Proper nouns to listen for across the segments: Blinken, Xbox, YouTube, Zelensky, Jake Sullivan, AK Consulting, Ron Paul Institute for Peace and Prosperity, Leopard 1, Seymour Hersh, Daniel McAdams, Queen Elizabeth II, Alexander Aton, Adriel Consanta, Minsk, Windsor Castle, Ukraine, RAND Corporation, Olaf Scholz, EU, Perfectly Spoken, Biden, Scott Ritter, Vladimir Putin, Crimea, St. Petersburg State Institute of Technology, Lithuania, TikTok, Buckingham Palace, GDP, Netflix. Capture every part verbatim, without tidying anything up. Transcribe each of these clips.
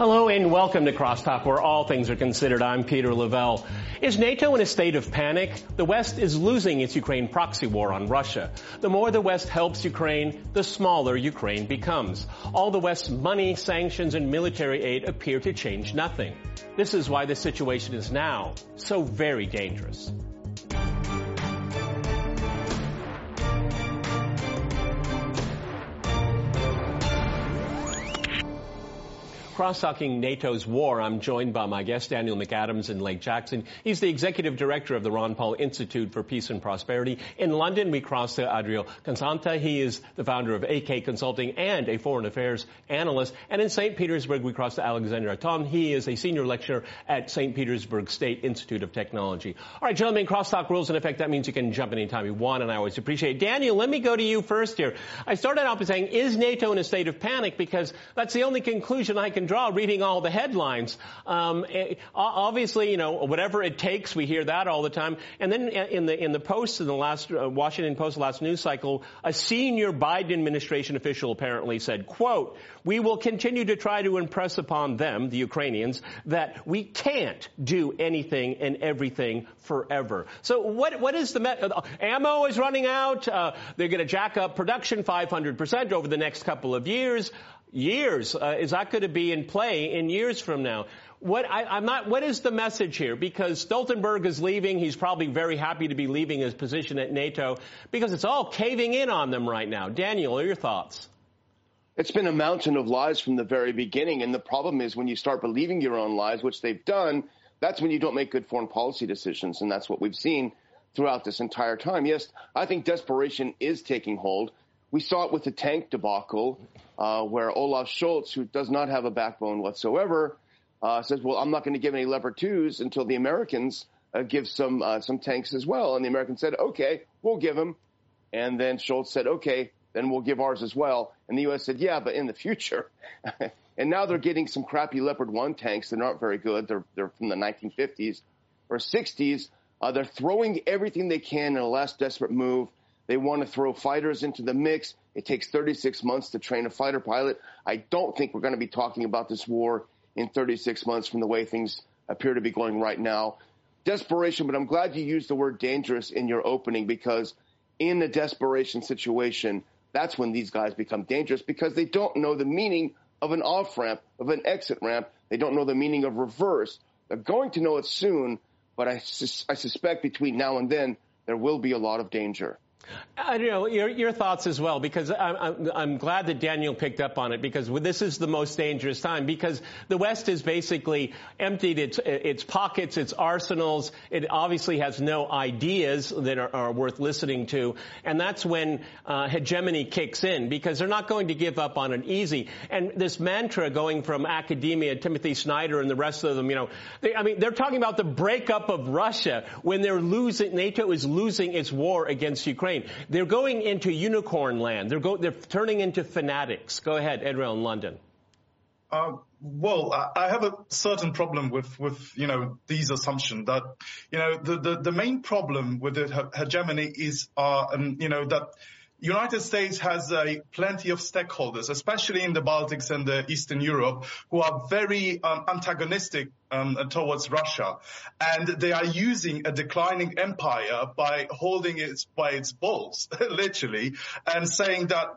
Hello and welcome to Crosstalk, where all things are considered. I'm Peter Lavelle. Is NATO in a state of panic? The West is losing its Ukraine proxy war on Russia. The more the West helps Ukraine, the smaller Ukraine becomes. All the West's money, sanctions, and military aid appear to change nothing. This is why the situation is now so very dangerous. Cross-talking NATO's war, I'm joined by my guest, Daniel McAdams in Lake Jackson. He's the executive director of the Ron Paul Institute for Peace and Prosperity. In London, we cross to Adriel Consanta. He is the founder of A K Consulting and a foreign affairs analyst. And in Saint Petersburg, we cross to Alexander Aton. He is a senior lecturer at Saint Petersburg State Institute of Technology. All right, gentlemen, cross-talk rules in effect. That means you can jump in anytime you want, and I always appreciate it. Daniel, let me go to you first here. I started out by saying, is NATO in a state of panic? Because that's the only conclusion I can draw reading all the headlines. Um, obviously, you know, whatever it takes, we hear that all the time. And then in the in the Post, in the last uh, Washington Post, last news cycle, a senior Biden administration official apparently said, quote, "We will continue to try to impress upon them, the Ukrainians, that we can't do anything and everything forever." So what what is the me- ammo is running out? Uh, they're going to jack up production five hundred percent over the next couple of years. Years uh, is that going to be in play in years from now? What I, I'm not. What is the message here? Because Stoltenberg is leaving. He's probably very happy to be leaving his position at NATO because it's all caving in on them right now. Daniel, what are your thoughts? It's been a mountain of lies from the very beginning, and the problem is when you start believing your own lies, which they've done. That's when you don't make good foreign policy decisions, and that's what we've seen throughout this entire time. Yes, I think desperation is taking hold. We saw it with the tank debacle, uh, where Olaf Scholz, who does not have a backbone whatsoever, uh, says, well, I'm not going to give any Leopard twos until the Americans uh, give some uh, some tanks as well. And the Americans said, okay, we'll give them. And then Scholz said, okay, then we'll give ours as well. And the U S said, yeah, but in the future. And now they're getting some crappy Leopard one tanks. They're not very good. They're, they're from the nineteen fifties or sixties. Uh, they're throwing everything they can in a last desperate move. They want to throw fighters into the mix. It takes thirty-six months to train a fighter pilot. I don't think we're going to be talking about this war in thirty-six months from the way things appear to be going right now. Desperation, but I'm glad you used the word dangerous in your opening, because in a desperation situation, that's when these guys become dangerous, because they don't know the meaning of an off-ramp, of an exit ramp. They don't know the meaning of reverse. They're going to know it soon, but I, sus- I suspect between now and then there will be a lot of danger. I don't know, your, your thoughts as well, because I'm, I'm, I'm glad that Daniel picked up on it, because this is the most dangerous time, because the West has basically emptied its its pockets, its arsenals. It obviously has no ideas that are, are worth listening to, and that's when uh, hegemony kicks in, because they're not going to give up on it easy. And this mantra going from academia, Timothy Snyder and the rest of them, you know, they, I mean, they're talking about the breakup of Russia when they're losing, NATO is losing its war against Ukraine. They're going into unicorn land. They're go, they're turning into fanatics. Go ahead, Edra in London. Uh, well, I have a certain problem with, with you know, these assumptions that, you know, the, the, the main problem with the hegemony is, uh, um, you know, that United States has uh, plenty of stakeholders, especially in the Baltics and the Eastern Europe, who are very um, antagonistic um, towards Russia. And they are using a declining empire by holding it by its balls, literally, and saying that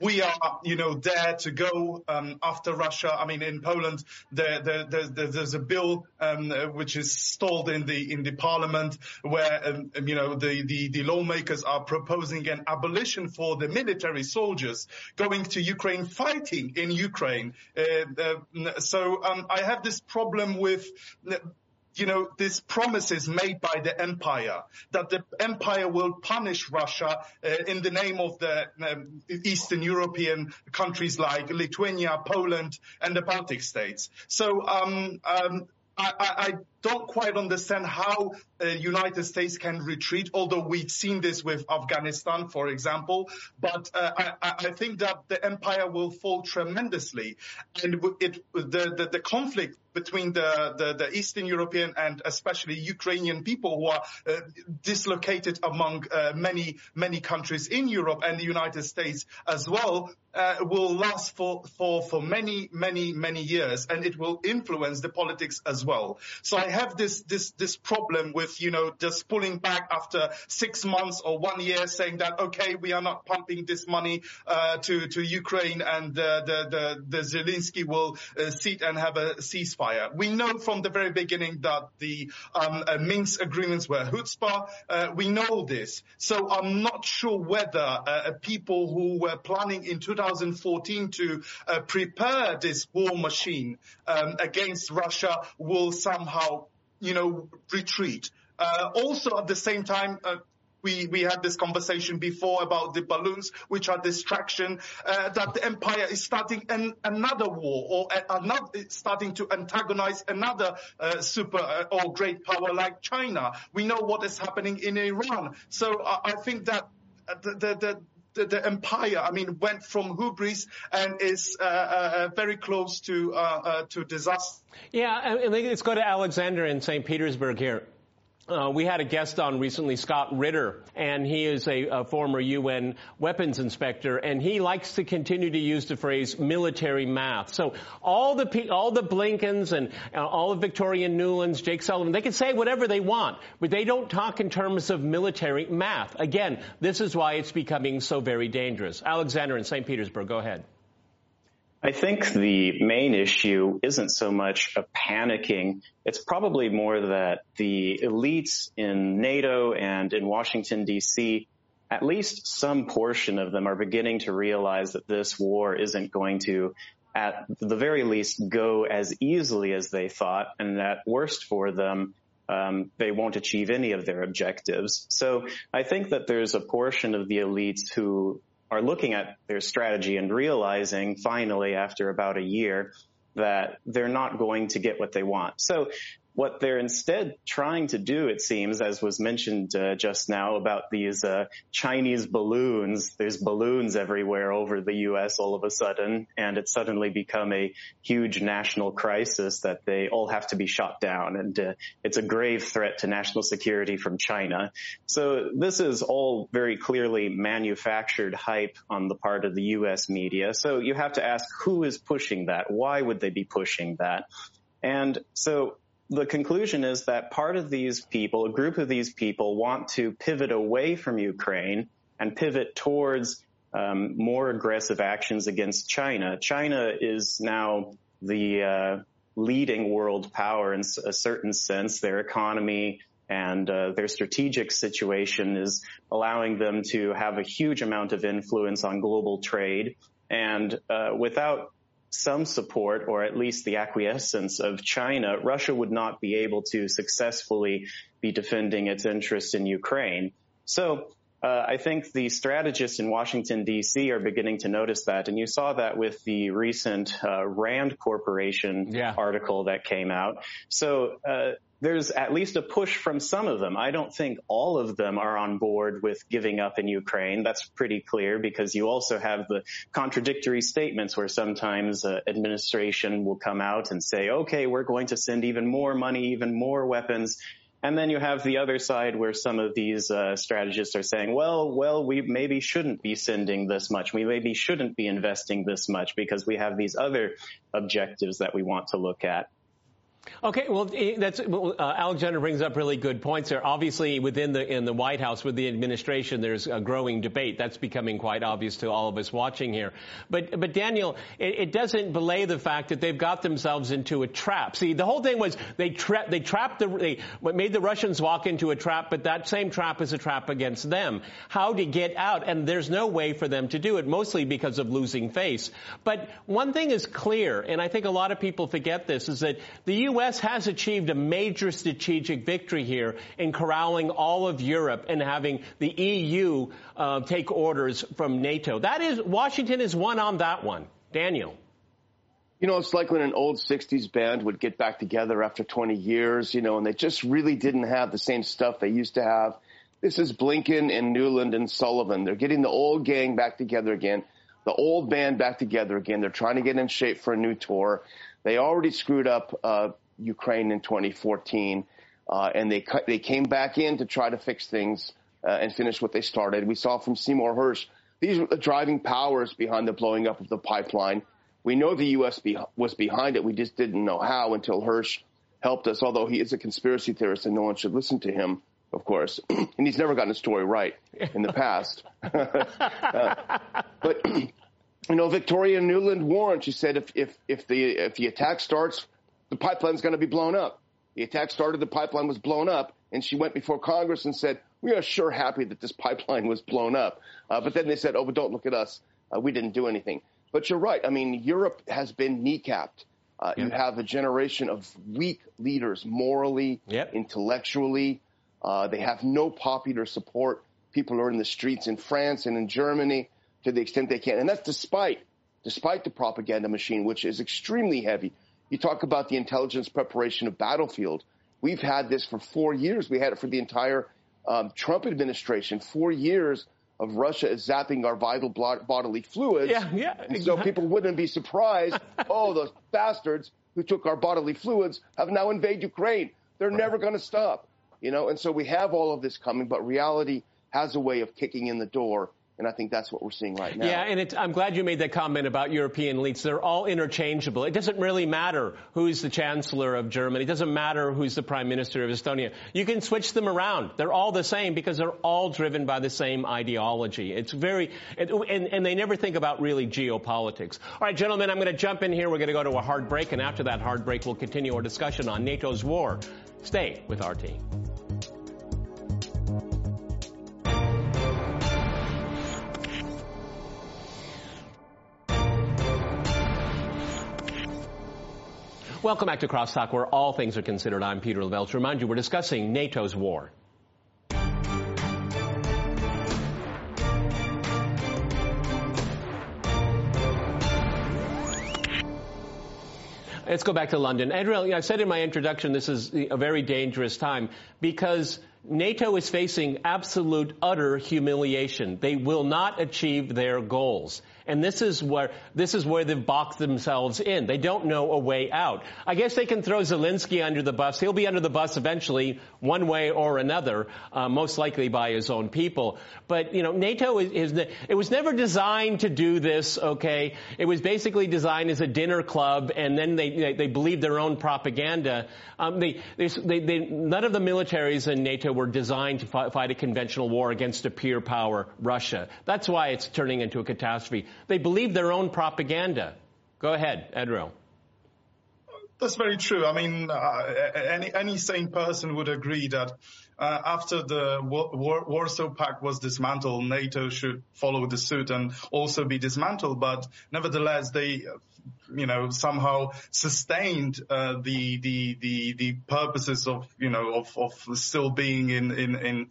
we are, you know, there to go um, after Russia. I mean, in Poland, there, there, there, there's a bill um, which is stalled in the in the parliament where, um, you know, the, the, the lawmakers are proposing an abolition for the military soldiers going to Ukraine, fighting in Ukraine. Uh, uh, so um, I have this problem with, you know, these promises made by the empire, that the empire will punish Russia uh, in the name of the um, Eastern European countries like Lithuania, Poland, and the Baltic states. So um, um, I, I, don't quite understand how the uh, United States can retreat, although we've seen this with Afghanistan, for example. But uh, I, I think that the empire will fall tremendously. And it, the, the, the conflict between the, the, the Eastern European and especially Ukrainian people who are uh, dislocated among uh, many, many countries in Europe and the United States as well, uh, will last for, for, for many, many, many years, and it will influence the politics as well. So I have this, this, this problem with, you know, just pulling back after six months or one year saying that, okay, we are not pumping this money, uh, to, to Ukraine, and, uh, the, the, the Zelensky will uh, sit and have a ceasefire. We know from the very beginning that the um, uh, Minsk agreements were chutzpah. Uh, we know this. So I'm not sure whether uh, people who were planning in two thousand fourteen to uh, prepare this war machine um, against Russia will somehow, you know, retreat. Uh, also, at the same time, uh, We, we had this conversation before about the balloons, which are distraction, uh, that the empire is starting an, another war or another, starting to antagonize another uh, super uh, or great power like China. We know what is happening in Iran. So I, I think that the, the, the The, the empire, I mean, went from hubris and is uh, uh, very close to uh, uh, to disaster. Yeah, and let's go to Alexander in Saint Petersburg here. Uh, we had a guest on recently, Scott Ritter, and he is a, a former U N weapons inspector, and he likes to continue to use the phrase military math. So all the all the Blinkens and uh, all the Victorian Newlands, Jake Sullivan, they can say whatever they want, but they don't talk in terms of military math. Again, this is why it's becoming so very dangerous. Alexander in Saint Petersburg, go ahead. I think the main issue isn't so much a panicking. It's probably more that the elites in NATO and in Washington, D C, at least some portion of them are beginning to realize that this war isn't going to, at the very least, go as easily as they thought, and at worst for them, um, they won't achieve any of their objectives. So I think that there's a portion of the elites who are looking at their strategy and realizing finally after about a year that they're not going to get what they want. So what they're instead trying to do, it seems, as was mentioned uh, just now about these uh, Chinese balloons, there's balloons everywhere over the U S all of a sudden, and it's suddenly become a huge national crisis that they all have to be shot down, and uh, it's a grave threat to national security from China. So this is all very clearly manufactured hype on the part of the U S media. So you have to ask, who is pushing that? Why would they be pushing that? And so the conclusion is that part of these people, a group of these people, want to pivot away from Ukraine and pivot towards um, more aggressive actions against China. China is now the uh, leading world power in a certain sense. Their economy and uh, their strategic situation is allowing them to have a huge amount of influence on global trade. And uh, without some support, or at least the acquiescence of China, Russia would not be able to successfully be defending its interests in Ukraine. So uh, I think the strategists in Washington, D C are beginning to notice that. And you saw that with the recent uh, RAND Corporation yeah. article that came out. So uh, there's at least a push from some of them. I don't think all of them are on board with giving up in Ukraine. That's pretty clear, because you also have the contradictory statements where sometimes uh, administration will come out and say, okay, we're going to send even more money, even more weapons. And then you have the other side where some of these uh, strategists are saying, well, well, we maybe shouldn't be sending this much. We maybe shouldn't be investing this much because we have these other objectives that we want to look at. Okay, well, that's, uh, Alexander brings up really good points there. Obviously, within the in the White House, with the administration, there's a growing debate. That's becoming quite obvious to all of us watching here. But, but Daniel, it, it doesn't belay the fact that they've got themselves into a trap. See, the whole thing was they tra- they trapped the they made the Russians walk into a trap, but that same trap is a trap against them. How to get out? And there's no way for them to do it, mostly because of losing face. But one thing is clear, and I think a lot of people forget this, is that the U S U S has achieved a major strategic victory here in corralling all of Europe and having the E U uh, take orders from NATO. That is, Washington is one on that one. Daniel. You know, it's like when an old sixties band would get back together after twenty years, you know, and they just really didn't have the same stuff they used to have. This is Blinken and Newland and Sullivan. They're getting the old gang back together again, the old band back together again. They're trying to get in shape for a new tour. They already screwed up uh, Ukraine in twenty fourteen, uh, and they cu- they came back in to try to fix things uh, and finish what they started. We saw from Seymour Hersh, these were the driving powers behind the blowing up of the pipeline. We know the U S be- was behind it. We just didn't know how until Hersh helped us, although he is a conspiracy theorist and no one should listen to him, of course. And he's never gotten a story right in the past. uh, but, you know, Victoria Newland warned, she said, if, if, if, the, if the attack starts, the pipeline's going to be blown up. The attack started, the pipeline was blown up. And she went before Congress and said, we are sure happy that this pipeline was blown up. Uh, but then they said, oh, but don't look at us. Uh, we didn't do anything. But you're right. I mean, Europe has been kneecapped. Uh, yep. You have a generation of weak leaders, morally, yep. intellectually. Uh, they have no popular support. People are in the streets in France and in Germany to the extent they can. And that's despite, despite the propaganda machine, which is extremely heavy. You talk about the intelligence preparation of battlefield. We've had this for four years. We had it for the entire um, Trump administration, four years of Russia is zapping our vital bod- bodily fluids. Yeah, yeah. Exactly. So people wouldn't be surprised, oh, those bastards who took our bodily fluids have now invaded Ukraine. They're right. never going to stop, you know. And so we have all of this coming, but reality has a way of kicking in the door. And I think that's what we're seeing right now. Yeah, and it's, I'm glad you made that comment about European elites. They're all interchangeable. It doesn't really matter who's the chancellor of Germany. It doesn't matter who's the prime minister of Estonia. You can switch them around. They're all the same because they're all driven by the same ideology. It's very and, – and, and they never think about really geopolitics. All right, gentlemen, I'm going to jump in here. We're going to go to a hard break, and after that hard break, we'll continue our discussion on NATO's war. Stay with our team. Welcome back to Crosstalk, where all things are considered. I'm Peter Lavelle. To remind you, we're discussing NATO's war. Let's go back to London. Adriel, I said in my introduction this is a very dangerous time because NATO is facing absolute, utter humiliation. They will not achieve their goals. And this is where this is where they've boxed themselves in. They don't know a way out. I guess they can throw Zelensky under the bus. He'll be under the bus eventually, one way or another, uh, most likely by his own people. But, you know, NATO is, is it was never designed to do this, okay? It was basically designed as a dinner club, and then they they, they believed their own propaganda. Um, they, they, they, they, none of the militaries in NATO were designed to fi- fight a conventional war against a peer power, Russia. That's why it's turning into a catastrophe. They believe their own propaganda. Go ahead, Adriel. That's very true. I mean, uh, any any sane person would agree that uh, after the War- War- Warsaw Pact was dismantled, NATO should follow the suit and also be dismantled. But nevertheless, they, you know, somehow sustained uh, the the the the purposes of you know of of still being in in, in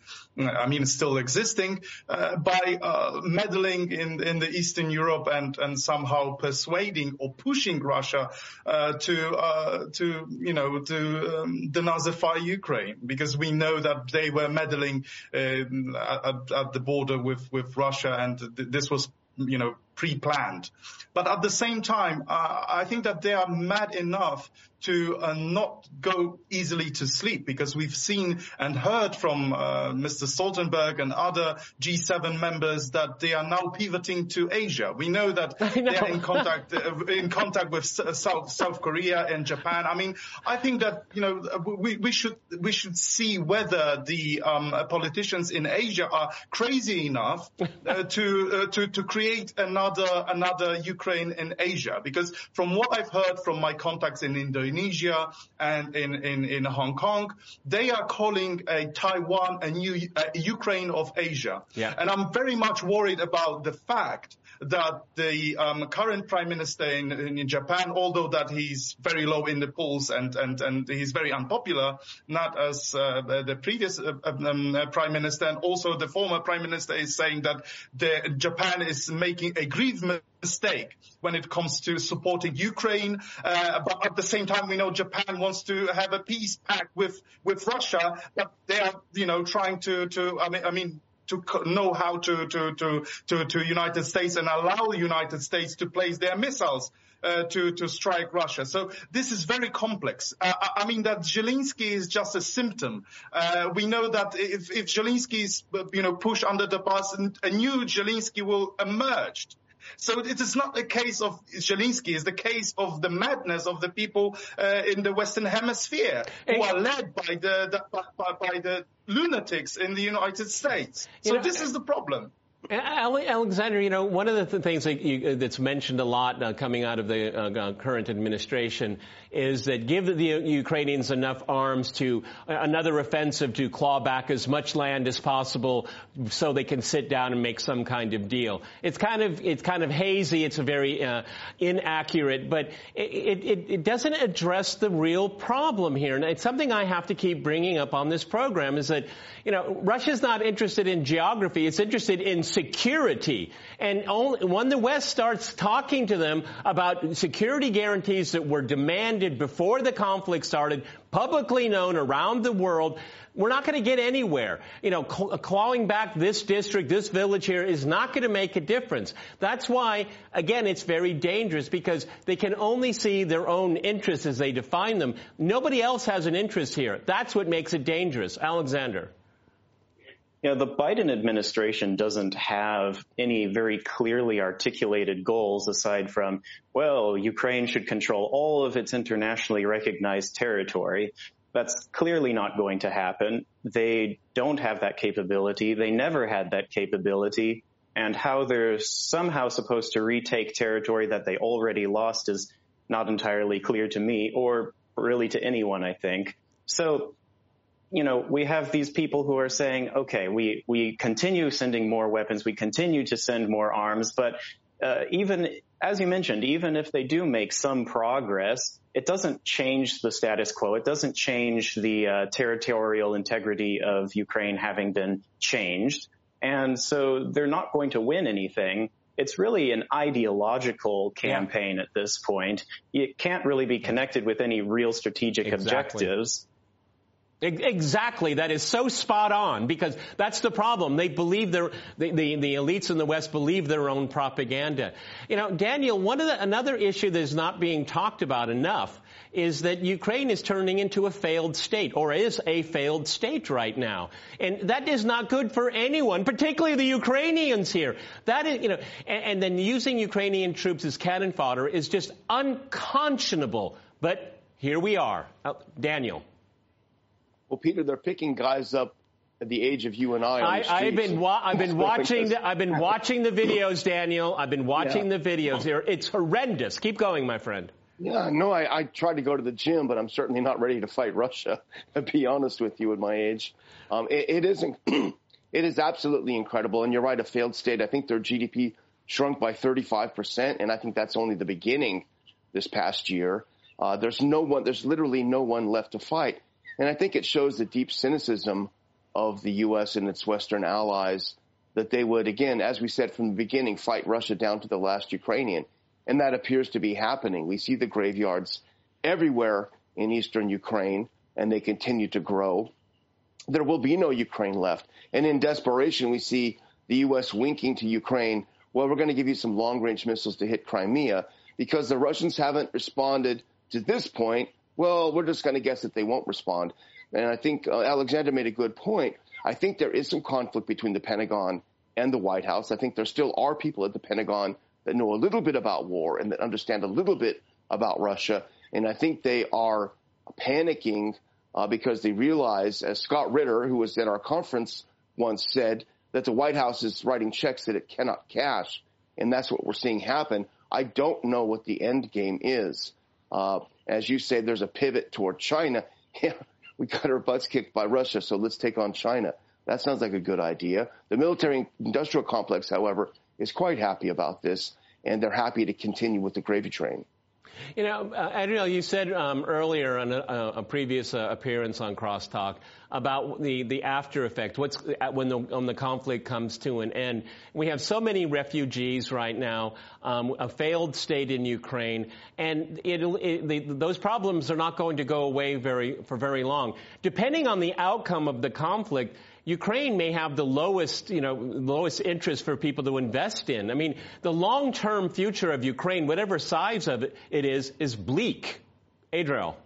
I mean still existing uh, by uh, meddling in in the Eastern Europe and and somehow persuading or pushing Russia uh, to. Uh, Uh, to, you know, to um, denazify Ukraine, because we know that they were meddling uh, at, at the border with, with Russia, and th- this was, you know, pre-planned. But at the same time, uh, I think that they are mad enough to uh, not go easily to sleep, because we've seen and heard from uh, Mister Stoltenberg and other G seven members that they are now pivoting to Asia. We know that know. they are in contact uh, in contact with South South Korea and Japan. I mean, I think that, you know, we we should we should see whether the um, politicians in Asia are crazy enough uh, to uh, to to create another. Another, another Ukraine in Asia, because from what I've heard from my contacts in Indonesia and in, in, in Hong Kong, they are calling a Taiwan a new uh, Ukraine of Asia. Yeah. And I'm very much worried about the fact that the um, current prime minister in, in Japan, although that he's very low in the polls and, and, and he's very unpopular, not as uh, the, the previous uh, um, prime minister, and also the former prime minister is saying that the, Japan is making a grievance mistake when it comes to supporting Ukraine. Uh, but at the same time, we know Japan wants to have a peace pact with, with Russia, but they are, you know, trying to, to, I mean, I mean, to know how to, to, to, to, to United States and allow the United States to place their missiles Uh, to, to strike Russia. So this is very complex. Uh, I, I mean, that Zelensky is just a symptom. Uh, we know that if, if Zelensky is, you know, pushed under the bus, a new Zelensky will emerge. So it is not a case of Zelensky. It's the case of the madness of the people uh, in the Western Hemisphere who are led by the, the by, by the lunatics in the United States. So you know, this is the problem. Alexander, you know, one of the th things that you, uh, that's mentioned a lot uh, coming out of the uh, uh, current administration is that give the uh, Ukrainians enough arms to uh, another offensive to claw back as much land as possible so they can sit down and make some kind of deal. It's kind of, it's kind of hazy. It's a very uh, inaccurate, but it, it, it doesn't address the real problem here. And it's something I have to keep bringing up on this program is that, you know, Russia's not interested in geography. It's interested in security. And only, when the West starts talking to them about security guarantees that were demanded before the conflict started, publicly known around the world, we're not going to get anywhere. You know, clawing back this district, this village here is not going to make a difference. That's why, again, it's very dangerous because they can only see their own interests as they define them. Nobody else has an interest here. That's what makes it dangerous. Alexander. You know, the Biden administration doesn't have any very clearly articulated goals aside from, well, Ukraine should control all of its internationally recognized territory. That's clearly not going to happen. They don't have that capability. They never had that capability. And how they're somehow supposed to retake territory that they already lost is not entirely clear to me or really to anyone, I think. So, you know, we have these people who are saying, okay, we, we continue sending more weapons, we continue to send more arms, but uh, even, as you mentioned, even if they do make some progress, it doesn't change the status quo. It doesn't change the uh, territorial integrity of Ukraine having been changed. And so they're not going to win anything. It's really an ideological campaign yeah. at this point. It can't really be connected with any real strategic exactly. objectives. Exactly. That is so spot on because that's the problem. They believe their, the, the, the elites in the West believe their own propaganda. You know, Daniel, one of the, another issue that is not being talked about enough is that Ukraine is turning into a failed state or is a failed state right now. And that is not good for anyone, particularly the Ukrainians here. That is, you know, and, and then using Ukrainian troops as cannon fodder is just unconscionable. But here we are. Uh, Daniel. Well, Peter, they're picking guys up at the age of you and I. On I the I've been, wa I've been watching, the, I've been watching the videos, Daniel. I've been watching yeah. the videos here. It's horrendous. Keep going, my friend. Yeah, no, I, I tried to go to the gym, but I'm certainly not ready to fight Russia. To be honest with you, at my age, um, it, it isn't. It is absolutely incredible. And you're right, a failed state. I think their G D P shrunk by thirty-five percent, and I think that's only the beginning. This past year, uh, there's no one. There's literally no one left to fight. And I think it shows the deep cynicism of the U S and its Western allies that they would, again, as we said from the beginning, fight Russia down to the last Ukrainian. And that appears to be happening. We see the graveyards everywhere in eastern Ukraine, and they continue to grow. There will be no Ukraine left. And in desperation, we see the U S winking to Ukraine, well, we're going to give you some long-range missiles to hit Crimea because the Russians haven't responded to this point. Well, we're just going to guess that they won't respond. And I think uh, Alexander made a good point. I think there is some conflict between the Pentagon and the White House. I think there still are people at the Pentagon that know a little bit about war and that understand a little bit about Russia. And I think they are panicking uh, because they realize, as Scott Ritter, who was at our conference once said, that the White House is writing checks that it cannot cash. And that's what we're seeing happen. I don't know what the end game is. Uh, as you say, there's a pivot toward China. Yeah, we got our butts kicked by Russia, so let's take on China. That sounds like a good idea. The military-industrial complex, however, is quite happy about this, and they're happy to continue with the gravy train. You know, uh, Adriel, you said um, earlier on a, a previous uh, appearance on Crosstalk about the, the after effect, what's, when the, when the conflict comes to an end. We have so many refugees right now, um, a failed state in Ukraine, and it, it, the, those problems are not going to go away very, for very long. Depending on the outcome of the conflict, Ukraine may have the lowest, you know, lowest interest for people to invest in. I mean, the long-term future of Ukraine, whatever size of it, it is, is bleak. Adriel.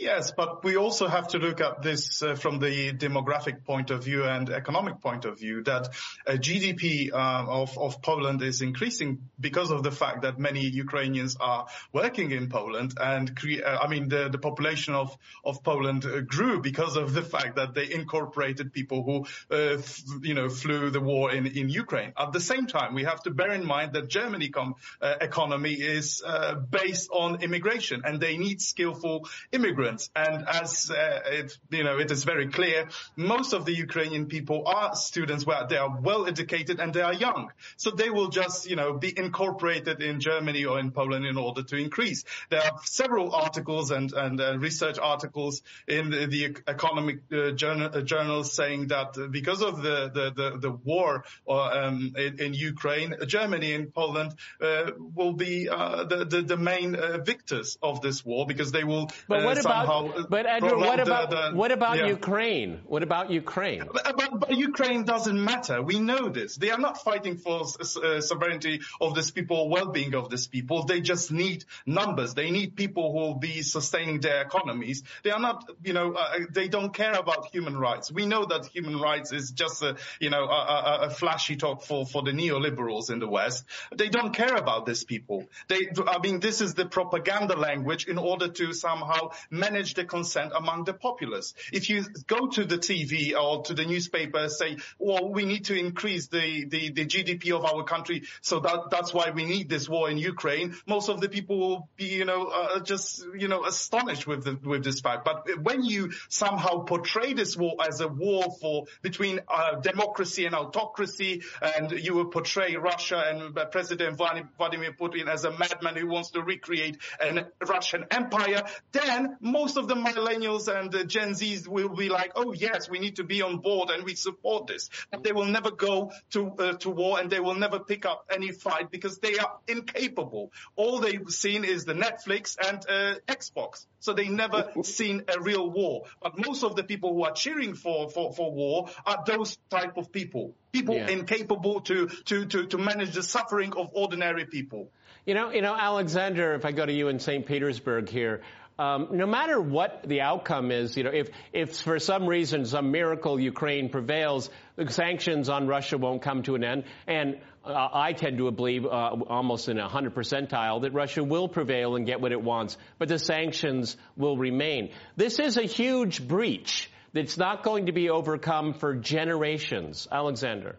Yes, but we also have to look at this uh, from the demographic point of view and economic point of view, that uh, G D P uh, of, of Poland is increasing because of the fact that many Ukrainians are working in Poland. And, cre- uh, I mean, the, the population of, of Poland uh, grew because of the fact that they incorporated people who, uh, f- you know, flew the war in, in Ukraine. At the same time, we have to bear in mind that Germany's com- uh, economy is uh, based on immigration, and they need skillful immigrants. And as uh, it, you know, it is very clear, most of the Ukrainian people are students, where they are well educated and they are young. So they will just, you know, be incorporated in Germany or in Poland in order to increase. There are several articles and, and uh, research articles in the, the economic uh, journal, uh, journals saying that because of the, the, the, the war or, um, in, in Ukraine, Germany and Poland uh, will be uh, the, the, the main uh, victors of this war, because they will but what uh, somehow... About, but Andrew, what about, the, the, what about yeah. Ukraine? What about Ukraine? But, but, but Ukraine doesn't matter. We know this. They are not fighting for uh, sovereignty of these people, well-being of these people. They just need numbers. They need people who will be sustaining their economies. They are not, you know, uh, they don't care about human rights. We know that human rights is just, a, you know, a, a, a flashy talk for, for the neoliberals in the West. They don't care about these people. They, I mean, this is the propaganda language in order to somehow manage the consent among the populace. If you go to the T V or to the newspaper, say, well, we need to increase the, the, the G D P of our country, so that, that's why we need this war in Ukraine, most of the people will be, you know, uh, just, you know, astonished with the, with this fact. But when you somehow portray this war as a war for between uh, democracy and autocracy, and you will portray Russia and President Vladimir Putin as a madman who wants to recreate a Russian empire, then most of the millennials and the Gen Zs will be like, oh, yes, we need to be on board and we support this. But they will never go to uh, to war, and they will never pick up any fight because they are incapable. All they've seen is the Netflix and uh, Xbox. So they never seen a real war. But most of the people who are cheering for, for, for war are those type of people, people yeah. incapable to, to, to, to manage the suffering of ordinary people. You know, you know, Alexander, if I go to you in Saint Petersburg here, Um, no matter what the outcome is, you know, if, if for some reason, some miracle, Ukraine prevails, the sanctions on Russia won't come to an end. And uh, I tend to believe uh, almost in a hundred percentile that Russia will prevail and get what it wants, but the sanctions will remain. This is a huge breach that's not going to be overcome for generations. Alexander.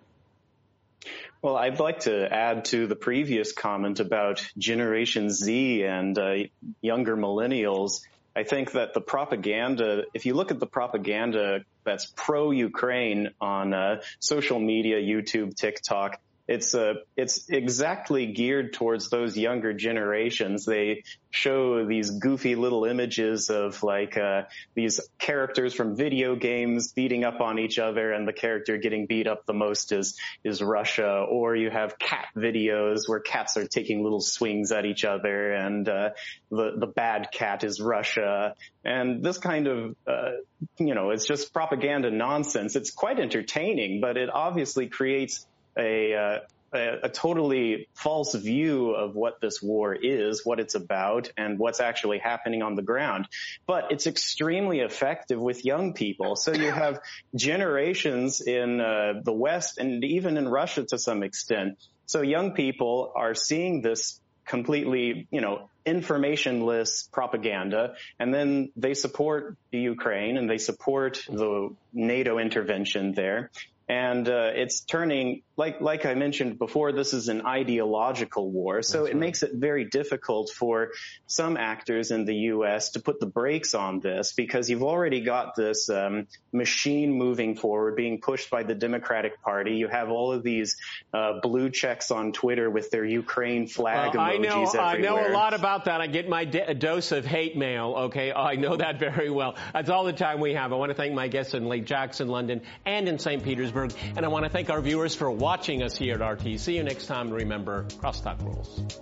Well, I'd like to add to the previous comment about Generation Z and uh, younger millennials. I think that the propaganda, if you look at the propaganda that's pro-Ukraine on uh, social media, YouTube, TikTok, it's uh, it's exactly geared towards those younger generations. They show these goofy little images of like uh, these characters from video games beating up on each other, and the character getting beat up the most is is Russia. Or you have cat videos where cats are taking little swings at each other, and uh, the the bad cat is Russia. And this kind of uh, you know, it's just propaganda nonsense. It's quite entertaining, but it obviously creates A, uh, a, a totally false view of what this war is, what it's about, and what's actually happening on the ground. But it's extremely effective with young people. So you have generations in uh, the West and even in Russia to some extent. So young people are seeing this completely, you know, informationless propaganda, and then they support the Ukraine and they support the NATO intervention there. And uh, it's turning like like I mentioned before, this is an ideological war. So That's it right. makes it very difficult for some actors in the U S to put the brakes on this, because you've already got this um, machine moving forward, being pushed by the Democratic Party. You have all of these uh, blue checks on Twitter with their Ukraine flag well, emojis I know, everywhere. I know a lot about that. I get my d- a dose of hate mail, okay? I know that very well. That's all the time we have. I want to thank my guests in Lake Jackson, London, and in Saint Petersburg. And I want to thank our viewers for watching us here at R T. See you next time. Remember, crosstalk rules.